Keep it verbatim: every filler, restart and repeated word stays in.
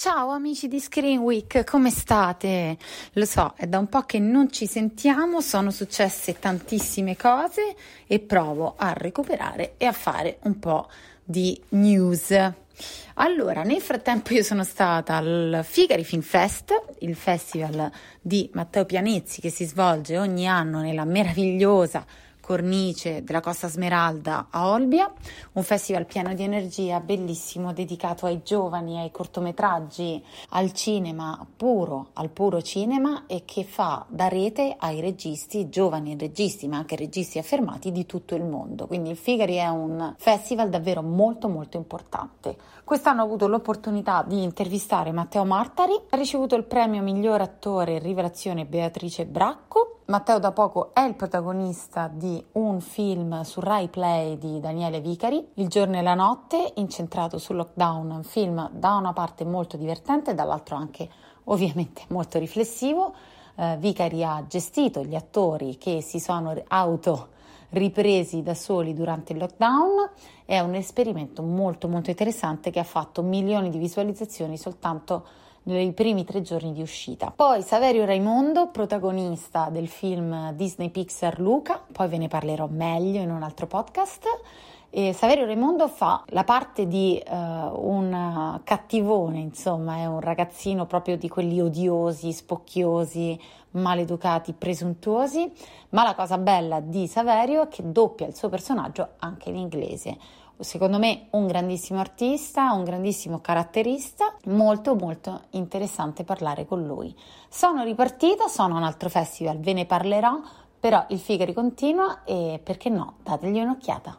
Ciao amici di Screen Week, come state? Lo so, è da un po' che non ci sentiamo, sono successe tantissime cose e provo a recuperare e a fare un po' di news. Allora, nel frattempo io sono stata al Figari Film Fest, il festival di Matteo Pianezzi che si svolge ogni anno nella meravigliosa cornice della Costa Smeralda a Olbia, un festival pieno di energia, bellissimo, dedicato ai giovani, ai cortometraggi, al cinema puro, al puro cinema, e che fa da rete ai registi, giovani registi, ma anche registi affermati di tutto il mondo. Quindi il Figari è un festival davvero molto molto importante. Quest'anno ho avuto l'opportunità di intervistare Matteo Martari, ha ricevuto il premio miglior attore rivelazione Beatrice Bracco. Matteo da poco è il protagonista di un film su Rai Play di Daniele Vicari, Il giorno e la notte, incentrato sul lockdown, un film da una parte molto divertente, dall'altro anche ovviamente molto riflessivo. Eh, Vicari ha gestito gli attori che si sono auto ripresi da soli durante il lockdown, è un esperimento molto molto interessante che ha fatto milioni di visualizzazioni soltanto nei primi tre giorni di uscita. Poi Saverio Raimondo, protagonista del film Disney Pixar Luca, poi ve ne parlerò meglio in un altro podcast. E Saverio Raimondo fa la parte di uh, un cattivone, insomma, è un ragazzino proprio di quelli odiosi, spocchiosi, maleducati, presuntuosi, ma la cosa bella di Saverio è che doppia il suo personaggio anche in inglese. Secondo me un grandissimo artista, un grandissimo caratterista, molto molto interessante parlare con lui. Sono ripartita, sono a un altro festival, ve ne parlerò, però il Figari continua e perché no, dategli un'occhiata.